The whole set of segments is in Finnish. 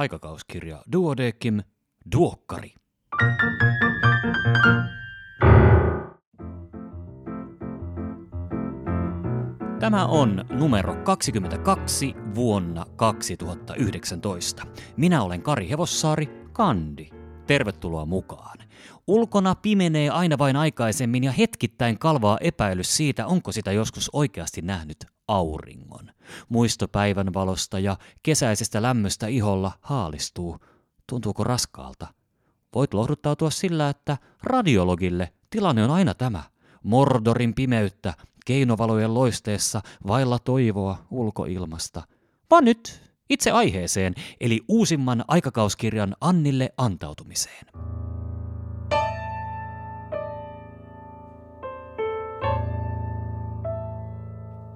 Aikakauskirja Duodecim, Duokkari. Tämä on numero 22 vuonna 2019. Minä olen Kari Hevossaari, Kandi. Tervetuloa mukaan. Ulkona pimenee aina vain aikaisemmin ja hetkittäin kalvaa epäilys siitä, onko sitä joskus oikeasti nähnyt auringon. Muisto päivän valosta ja kesäisestä lämmöstä iholla haalistuu. Tuntuuko raskaalta? Voit lohduttautua sillä, että radiologille tilanne on aina tämä. Mordorin pimeyttä, keinovalojen loisteessa, vailla toivoa ulkoilmasta. Vaan nyt itse aiheeseen, eli uusimman aikakauskirjan Annille antautumiseen.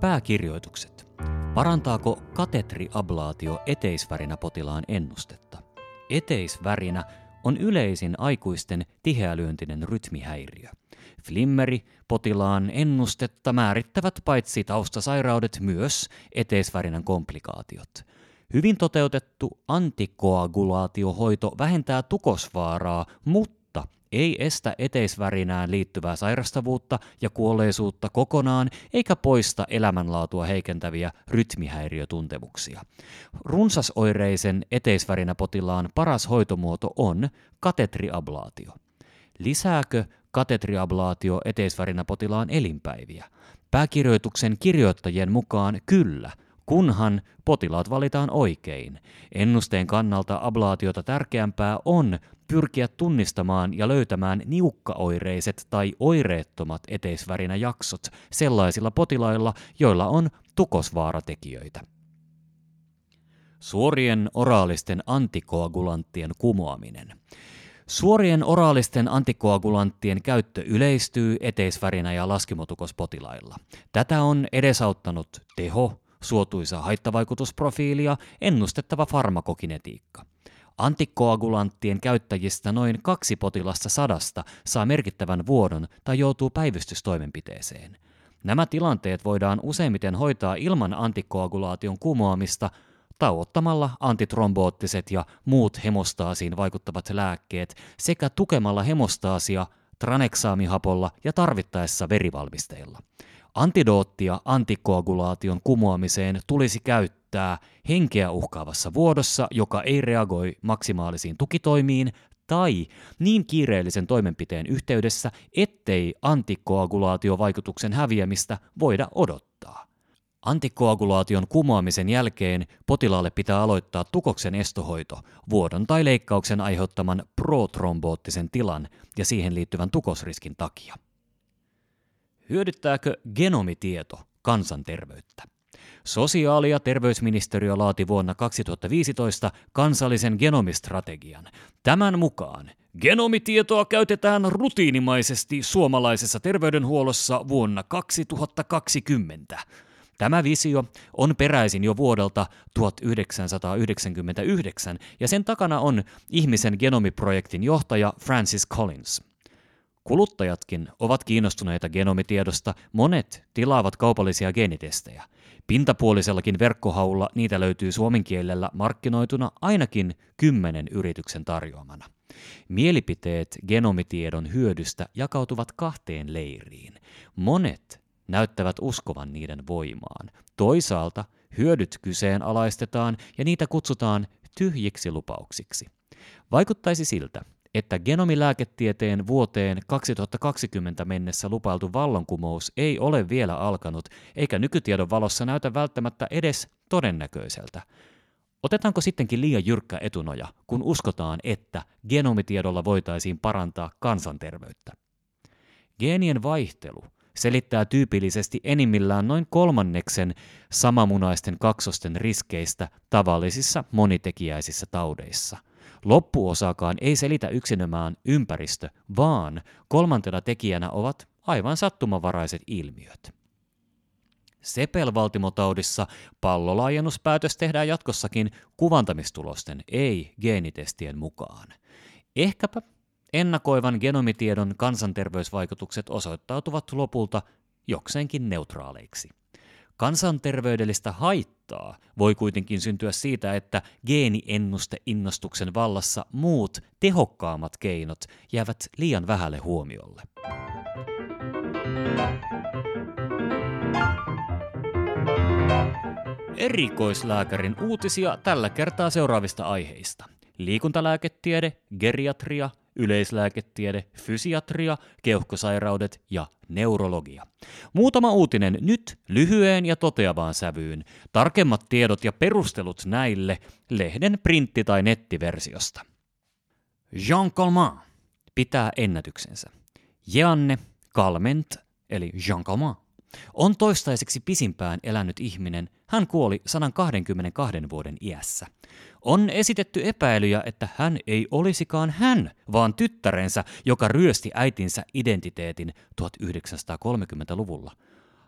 Pääkirjoitukset. Parantaako katetriablaatio eteisvärinä potilaan ennustetta? Eteisvärinä on yleisin aikuisten tiheälyöntinen rytmihäiriö. Flimmeri, potilaan ennustetta määrittävät paitsi taustasairaudet myös eteisvärinän komplikaatiot. Hyvin toteutettu antikoagulaatiohoito vähentää tukosvaaraa, mutta ei estä eteisvärinään liittyvää sairastavuutta ja kuolleisuutta kokonaan, eikä poista elämänlaatua heikentäviä rytmihäiriötuntemuksia. Runsasoireisen eteisvärinäpotilaan paras hoitomuoto on katetriablaatio. Lisääkö katetriablaatio eteisvärinäpotilaan elinpäiviä? Pääkirjoituksen kirjoittajien mukaan kyllä, kunhan potilaat valitaan oikein. Ennusteen kannalta ablaatiota tärkeämpää on pyrkiä tunnistamaan ja löytämään niukkaoireiset tai oireettomat eteisvärinäjaksot sellaisilla potilailla, joilla on tukosvaaratekijöitä. Suorien oraalisten antikoagulanttien kumoaminen. Suorien oraalisten antikoagulanttien käyttö yleistyy eteisvärinä- ja laskimotukospotilailla. Tätä on edesauttanut teho, suotuisa haittavaikutusprofiili ja ennustettava farmakokinetiikka. Antikoagulanttien käyttäjistä noin 2 potilasta 100 saa merkittävän vuodon tai joutuu päivystystoimenpiteeseen. Nämä tilanteet voidaan useimmiten hoitaa ilman antikoagulaation kumoamista, tauottamalla antitromboottiset ja muut hemostaasiin vaikuttavat lääkkeet sekä tukemalla hemostaasia traneksaamihapolla ja tarvittaessa verivalmisteilla. Antidoottia antikoagulaation kumoamiseen tulisi käyttää henkeä uhkaavassa vuodossa, joka ei reagoi maksimaalisiin tukitoimiin, tai niin kiireellisen toimenpiteen yhteydessä, ettei antikoagulaatiovaikutuksen häviämistä voida odottaa. Antikoagulaation kumoamisen jälkeen potilaalle pitää aloittaa tukoksen estohoito, vuodon tai leikkauksen aiheuttaman protromboottisen tilan ja siihen liittyvän tukosriskin takia. Hyödyttääkö genomitieto kansanterveyttä? Sosiaali- ja terveysministeriö laati vuonna 2015 kansallisen genomistrategian. Tämän mukaan genomitietoa käytetään rutiinimaisesti suomalaisessa terveydenhuollossa vuonna 2020. Tämä visio on peräisin jo vuodelta 1999 ja sen takana on ihmisen genomiprojektin johtaja Francis Collins. Kuluttajatkin ovat kiinnostuneita genomitiedosta, monet tilaavat kaupallisia geenitestejä. Pintapuolisellakin verkkohaulla niitä löytyy suomen kielellä markkinoituna ainakin 10 yrityksen tarjoamana. Mielipiteet genomitiedon hyödystä jakautuvat 2 leiriin. Monet näyttävät uskovan niiden voimaan. Toisaalta hyödyt kyseenalaistetaan ja niitä kutsutaan tyhjiksi lupauksiksi. Vaikuttaisi siltä, että genomilääketieteen vuoteen 2020 mennessä lupailtu vallankumous ei ole vielä alkanut, eikä nykytiedon valossa näytä välttämättä edes todennäköiseltä. Otetaanko sittenkin liian jyrkkä etunoja, kun uskotaan, että genomitiedolla voitaisiin parantaa kansanterveyttä? Geenien vaihtelu selittää tyypillisesti enimmillään noin 1/3 samamunaisten kaksosten riskeistä tavallisissa monitekijäisissä taudeissa. Loppuosaakaan ei selitä yksinomaan ympäristö, vaan 3. tekijänä ovat aivan sattumanvaraiset ilmiöt. Sepelvaltimotaudissa pallolaajennuspäätös tehdään jatkossakin kuvantamistulosten, ei geenitestien mukaan. Ehkäpä ennakoivan genomitiedon kansanterveysvaikutukset osoittautuvat lopulta jokseenkin neutraaleiksi. Kansanterveydellistä haittaa voi kuitenkin syntyä siitä, että geeniennusteinnostuksen vallassa muut, tehokkaammat keinot jäävät liian vähälle huomiolle. Erikoislääkärin uutisia tällä kertaa seuraavista aiheista. Liikuntalääketiede, geriatria, yleislääketiede, fysiatria, keuhkosairaudet ja neurologia. Muutama uutinen nyt lyhyeen ja toteavaan sävyyn. Tarkemmat tiedot ja perustelut näille lehden printti- tai nettiversiosta. Jeanne Calment pitää ennätyksensä. Jeanne Calment, eli Jeanne Calment, on toistaiseksi pisimpään elänyt ihminen. Hän kuoli 122 vuoden iässä. On esitetty epäilyjä, että hän ei olisikaan hän, vaan tyttärensä, joka ryösti äitinsä identiteetin 1930-luvulla.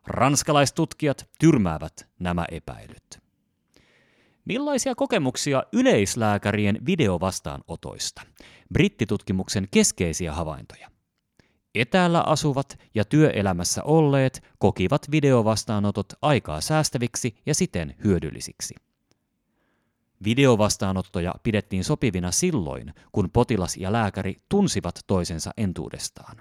Ranskalaistutkijat tyrmäävät nämä epäilyt. Millaisia kokemuksia yleislääkärien videovastaanotoista? Brittitutkimuksen keskeisiä havaintoja. Etäällä asuvat ja työelämässä olleet kokivat videovastaanotot aikaa säästäviksi ja siten hyödyllisiksi. Videovastaanottoja pidettiin sopivina silloin, kun potilas ja lääkäri tunsivat toisensa entuudestaan.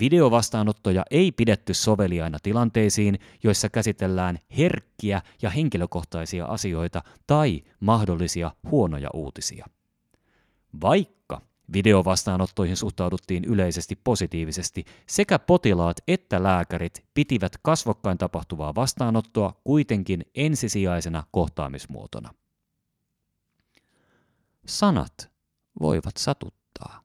Videovastaanottoja ei pidetty soveliaina tilanteisiin, joissa käsitellään herkkiä ja henkilökohtaisia asioita tai mahdollisia huonoja uutisia. Vaikka videovastaanottoihin suhtauduttiin yleisesti positiivisesti, sekä potilaat että lääkärit pitivät kasvokkain tapahtuvaa vastaanottoa kuitenkin ensisijaisena kohtaamismuotona. Sanat voivat satuttaa.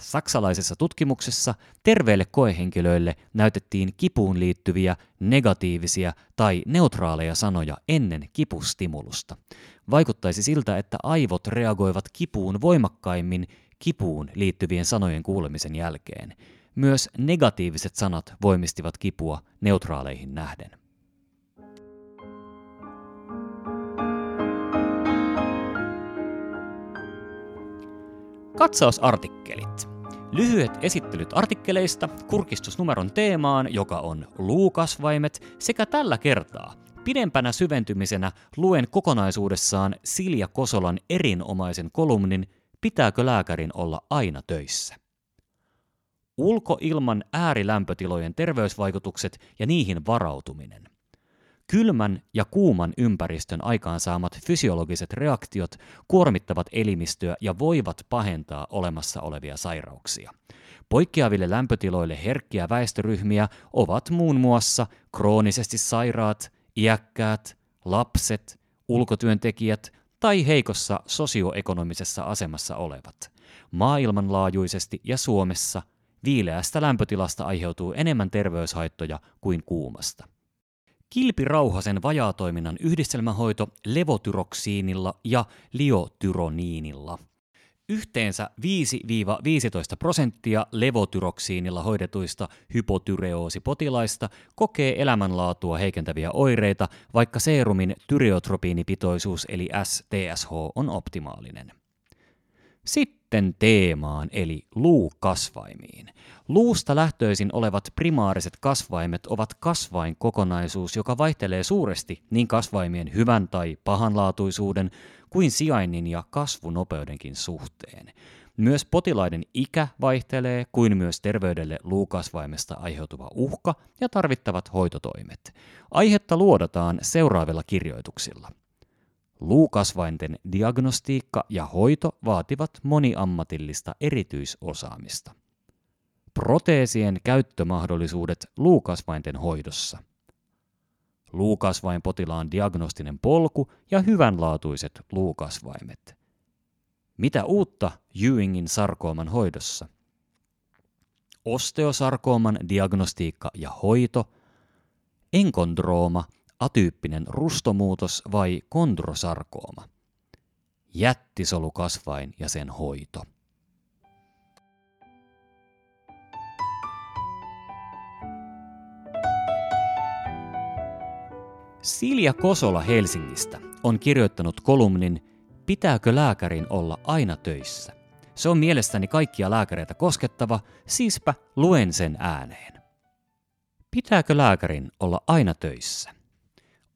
Saksalaisessa tutkimuksessa terveille koehenkilöille näytettiin kipuun liittyviä negatiivisia tai neutraaleja sanoja ennen kipustimulusta. Vaikuttaisi siltä, että aivot reagoivat kipuun voimakkaimmin kipuun liittyvien sanojen kuulemisen jälkeen. Myös negatiiviset sanat voimistivat kipua neutraaleihin nähden. Katsausartikkelit. Lyhyet esittelyt artikkeleista, kurkistusnumeron teemaan, joka on luukasvaimet, sekä tällä kertaa pidempänä syventymisenä luen kokonaisuudessaan Silja Kosolan erinomaisen kolumnin Pitääkö lääkärin olla aina töissä? Ulkoilman äärilämpötilojen terveysvaikutukset ja niihin varautuminen. Kylmän ja kuuman ympäristön aikaansaamat fysiologiset reaktiot kuormittavat elimistöä ja voivat pahentaa olemassa olevia sairauksia. Poikkeaville lämpötiloille herkkiä väestöryhmiä ovat muun muassa kroonisesti sairaat, iäkkäät, lapset, ulkotyöntekijät tai heikossa sosioekonomisessa asemassa olevat. Maailmanlaajuisesti ja Suomessa viileästä lämpötilasta aiheutuu enemmän terveyshaittoja kuin kuumasta. Kilpirauhasen vajaatoiminnan yhdistelmähoito levotyroksiinilla ja liotyroniinilla. Yhteensä 5-15% levotyroksiinilla hoidetuista hypotyreoosipotilaista kokee elämänlaatua heikentäviä oireita, vaikka seerumin tyreotropiinipitoisuus eli STSH on optimaalinen. Sitten teemaan eli luukasvaimiin. Luusta lähtöisin olevat primaariset kasvaimet ovat kasvainkokonaisuus, joka vaihtelee suuresti niin kasvaimien hyvän tai pahanlaatuisuuden kuin sijainnin ja kasvunopeudenkin suhteen. Myös potilaiden ikä vaihtelee, kuin myös terveydelle luukasvaimesta aiheutuva uhka ja tarvittavat hoitotoimet. Aihetta luodataan seuraavilla kirjoituksilla. Luukasvainten diagnostiikka ja hoito vaativat moniammatillista erityisosaamista. Proteesien käyttömahdollisuudet luukasvainten hoidossa. Luukasvainpotilaan diagnostinen polku ja hyvänlaatuiset luukasvaimet. Mitä uutta Ewingin sarkooman hoidossa? Osteosarkooman diagnostiikka ja hoito. Enkondrooma. Atyyppinen rustomuutos vai kondrosarkooma? Jättisolukasvain ja sen hoito. Silja Kosola Helsingistä on kirjoittanut kolumnin Pitääkö lääkärin olla aina töissä? Se on mielestäni kaikkia lääkäreitä koskettava, siispä luen sen ääneen. Pitääkö lääkärin olla aina töissä?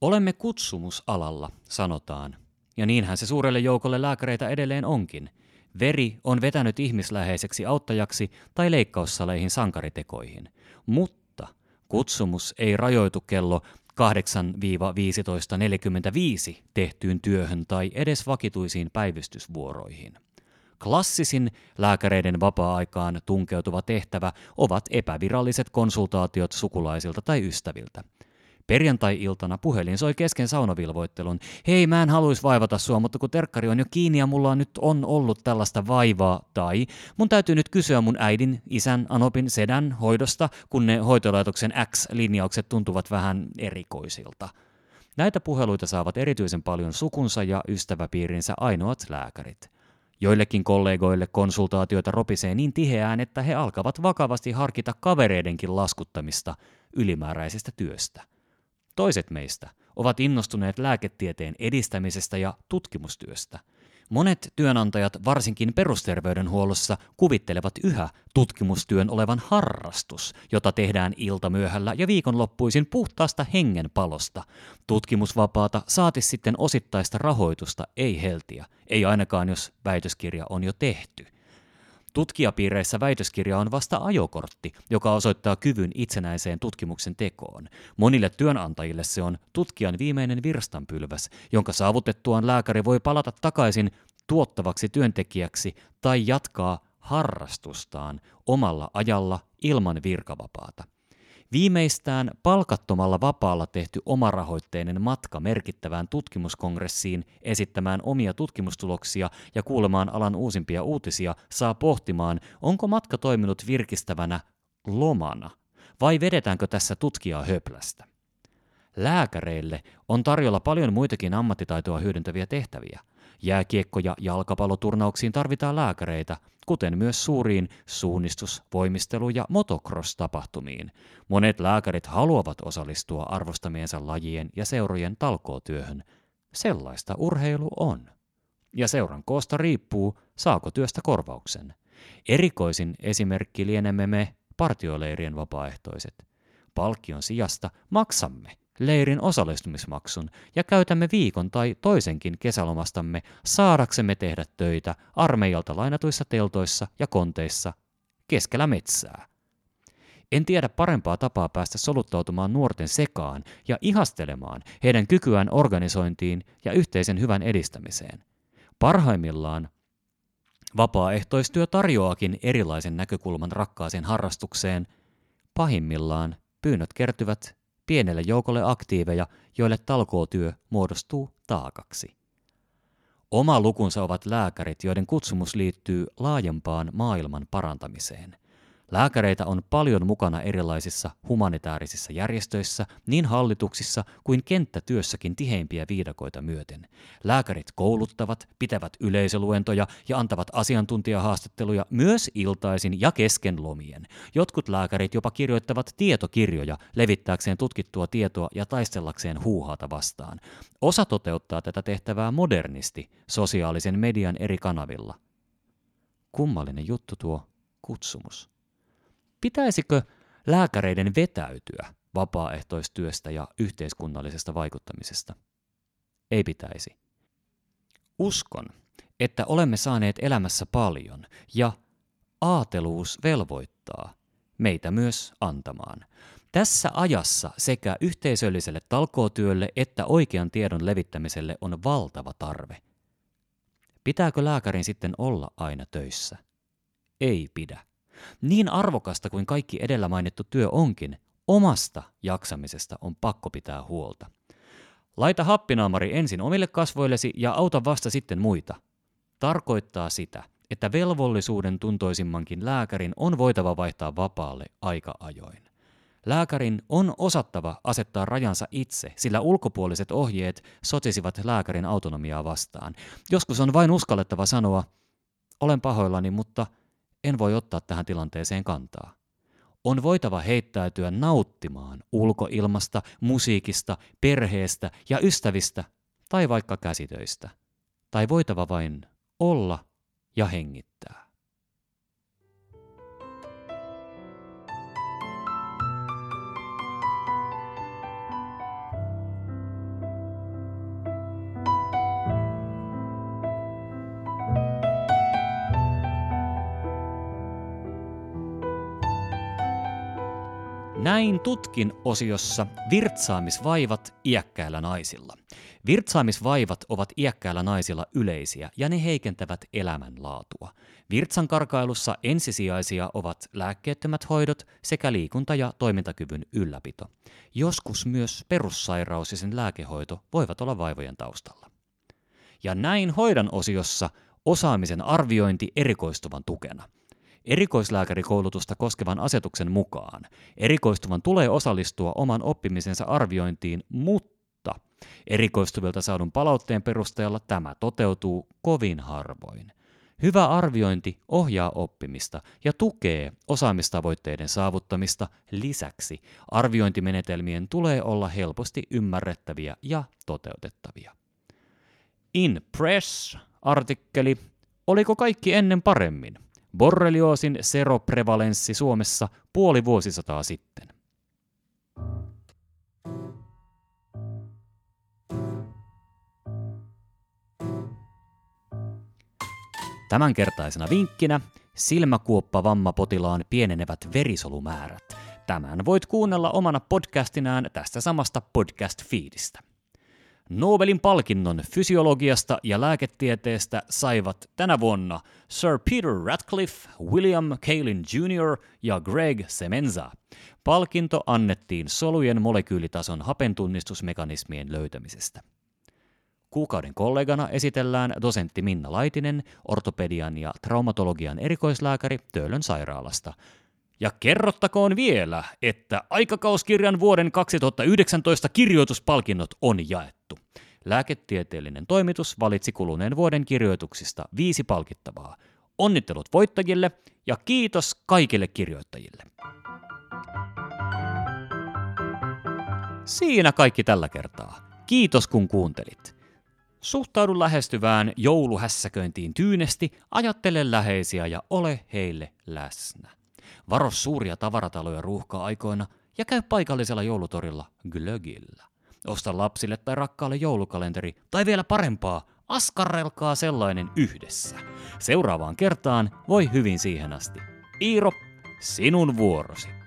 Olemme kutsumusalalla, sanotaan, ja niinhän se suurelle joukolle lääkäreitä edelleen onkin. Veri on vetänyt ihmisläheiseksi auttajaksi tai leikkaussaleihin sankaritekoihin, mutta kutsumus ei rajoitu kello 8-15.45 tehtyyn työhön tai edes vakituisiin päivystysvuoroihin. Klassisin lääkäreiden vapaa-aikaan tunkeutuva tehtävä ovat epäviralliset konsultaatiot sukulaisilta tai ystäviltä. Perjantai-iltana puhelin soi kesken saunavilvoittelun. Hei, mä en haluis vaivata sua, mutta kun terkkari on jo kiinni ja mulla nyt on ollut tällaista vaivaa, tai mun täytyy nyt kysyä mun äidin, isän, anopin, sedän hoidosta, kun ne hoitolaitoksen X-linjaukset tuntuvat vähän erikoisilta. Näitä puheluita saavat erityisen paljon sukunsa ja ystäväpiirinsä ainoat lääkärit. Joillekin kollegoille konsultaatioita ropisee niin tiheään, että he alkavat vakavasti harkita kavereidenkin laskuttamista ylimääräisestä työstä. Toiset meistä ovat innostuneet lääketieteen edistämisestä ja tutkimustyöstä. Monet työnantajat, varsinkin perusterveydenhuollossa, kuvittelevat yhä tutkimustyön olevan harrastus, jota tehdään iltamyöhällä ja viikonloppuisin puhtaasta hengenpalosta. Tutkimusvapaata, saati sitten osittaista rahoitusta, ei heltiä, ei ainakaan jos väitöskirja on jo tehty. Tutkijapiireissä väitöskirja on vasta ajokortti, joka osoittaa kyvyn itsenäiseen tutkimuksen tekoon. Monille työnantajille se on tutkijan viimeinen virstanpylväs, jonka saavutettuaan lääkäri voi palata takaisin tuottavaksi työntekijäksi tai jatkaa harrastustaan omalla ajalla ilman virkavapaata. Viimeistään palkattomalla vapaalla tehty omarahoitteinen matka merkittävään tutkimuskongressiin esittämään omia tutkimustuloksia ja kuulemaan alan uusimpia uutisia saa pohtimaan, onko matka toiminut virkistävänä lomana vai vedetäänkö tässä tutkijaa höplästä. Lääkäreille on tarjolla paljon muitakin ammattitaitoa hyödyntäviä tehtäviä. Jääkiekko- ja jalkapalloturnauksiin tarvitaan lääkäreitä, kuten myös suuriin suunnistus-, voimistelu- ja motocross-tapahtumiin. Monet lääkärit haluavat osallistua arvostamiensa lajien ja seurojen talkootyöhön. Sellaista urheilu on. Ja seuran koosta riippuu, saako työstä korvauksen. Erikoisin esimerkki lienemme me partioleirien vapaaehtoiset. Palkkion sijasta maksamme leirin osallistumismaksun ja käytämme viikon tai toisenkin kesälomastamme saadaksemme tehdä töitä armeijalta lainatuissa teltoissa ja konteissa keskellä metsää. En tiedä parempaa tapaa päästä soluttautumaan nuorten sekaan ja ihastelemaan heidän kykyään organisointiin ja yhteisen hyvän edistämiseen. Parhaimmillaan vapaaehtoistyö tarjoaakin erilaisen näkökulman rakkaaseen harrastukseen, pahimmillaan pyynnöt kertyvät pienelle joukolle aktiiveja, joille talkootyö muodostuu taakaksi. Oma lukunsa ovat lääkärit, joiden kutsumus liittyy laajempaan maailman parantamiseen. Lääkäreitä on paljon mukana erilaisissa humanitaarisissa järjestöissä, niin hallituksissa kuin kenttätyössäkin tiheimpiä viidakoita myöten. Lääkärit kouluttavat, pitävät yleisöluentoja ja antavat asiantuntijahaastatteluja myös iltaisin ja kesken lomien. Jotkut lääkärit jopa kirjoittavat tietokirjoja levittääkseen tutkittua tietoa ja taistellakseen huuhaata vastaan. Osa toteuttaa tätä tehtävää modernisti sosiaalisen median eri kanavilla. Kummallinen juttu tuo kutsumus. Pitäisikö lääkäreiden vetäytyä vapaaehtoistyöstä ja yhteiskunnallisesta vaikuttamisesta? Ei pitäisi. Uskon, että olemme saaneet elämässä paljon ja aateluus velvoittaa meitä myös antamaan. Tässä ajassa sekä yhteisölliselle talkootyölle että oikean tiedon levittämiselle on valtava tarve. Pitääkö lääkärin sitten olla aina töissä? Ei pidä. Niin arvokasta kuin kaikki edellä mainittu työ onkin, omasta jaksamisesta on pakko pitää huolta. Laita happinaamari ensin omille kasvoillesi ja auta vasta sitten muita. Tarkoittaa sitä, että velvollisuuden tuntoisimmankin lääkärin on voitava vaihtaa vapaalle aika ajoin. Lääkärin on osattava asettaa rajansa itse, sillä ulkopuoliset ohjeet sotisivat lääkärin autonomiaa vastaan. Joskus on vain uskallettava sanoa, olen pahoillani, mutta en voi ottaa tähän tilanteeseen kantaa. On voitava heittäytyä nauttimaan ulkoilmasta, musiikista, perheestä ja ystävistä tai vaikka käsitöistä. Tai voitava vain olla ja hengittää. Näin tutkin -osiossa virtsaamisvaivat iäkkäillä naisilla. Virtsaamisvaivat ovat iäkkäillä naisilla yleisiä ja ne heikentävät elämänlaatua. Virtsan karkailussa ensisijaisia ovat lääkkeettömät hoidot sekä liikunta- ja toimintakyvyn ylläpito. Joskus myös perussairaus ja sen lääkehoito voivat olla vaivojen taustalla. Ja näin hoidon -osiossa osaamisen arviointi erikoistuvan tukena. Erikoislääkärikoulutusta koskevan asetuksen mukaan erikoistuvan tulee osallistua oman oppimisensa arviointiin, mutta erikoistuvilta saadun palautteen perusteella tämä toteutuu kovin harvoin. Hyvä arviointi ohjaa oppimista ja tukee osaamistavoitteiden saavuttamista. Lisäksi arviointimenetelmien tulee olla helposti ymmärrettäviä ja toteutettavia. In Press-artikkeli "Oliko kaikki ennen paremmin? Borrelioosin seroprevalenssi Suomessa puoli vuosisataa sitten". Tämänkertaisena vinkkinä silmäkuoppavammapotilaan pienenevät verisolumäärät. Tämän voit kuunnella omana podcastinään tästä samasta podcast-feedistä. Nobelin palkinnon fysiologiasta ja lääketieteestä saivat tänä vuonna Sir Peter Ratcliffe, William Kaelin Jr. ja Greg Semenza. Palkinto annettiin solujen molekyylitason hapentunnistusmekanismien löytämisestä. Kuukauden kollegana esitellään dosentti Minna Laitinen, ortopedian ja traumatologian erikoislääkäri Töölön sairaalasta. Ja kerrottakoon vielä, että Aikakauskirjan vuoden 2019 kirjoituspalkinnot on jaettu. Lääketieteellinen toimitus valitsi kuluneen vuoden kirjoituksista 5 palkittavaa. Onnittelut voittajille ja kiitos kaikille kirjoittajille. Siinä kaikki tällä kertaa. Kiitos kun kuuntelit. Suhtaudu lähestyvään jouluhässäköintiin tyynesti, ajattele läheisiä ja ole heille läsnä. Varo suuria tavarataloja ruuhka-aikoina ja käy paikallisella joulutorilla glögillä. Osta lapsille tai rakkaalle joulukalenteri, tai vielä parempaa, askarrelkaa sellainen yhdessä. Seuraavaan kertaan voi hyvin siihen asti. Iiro, sinun vuorosi.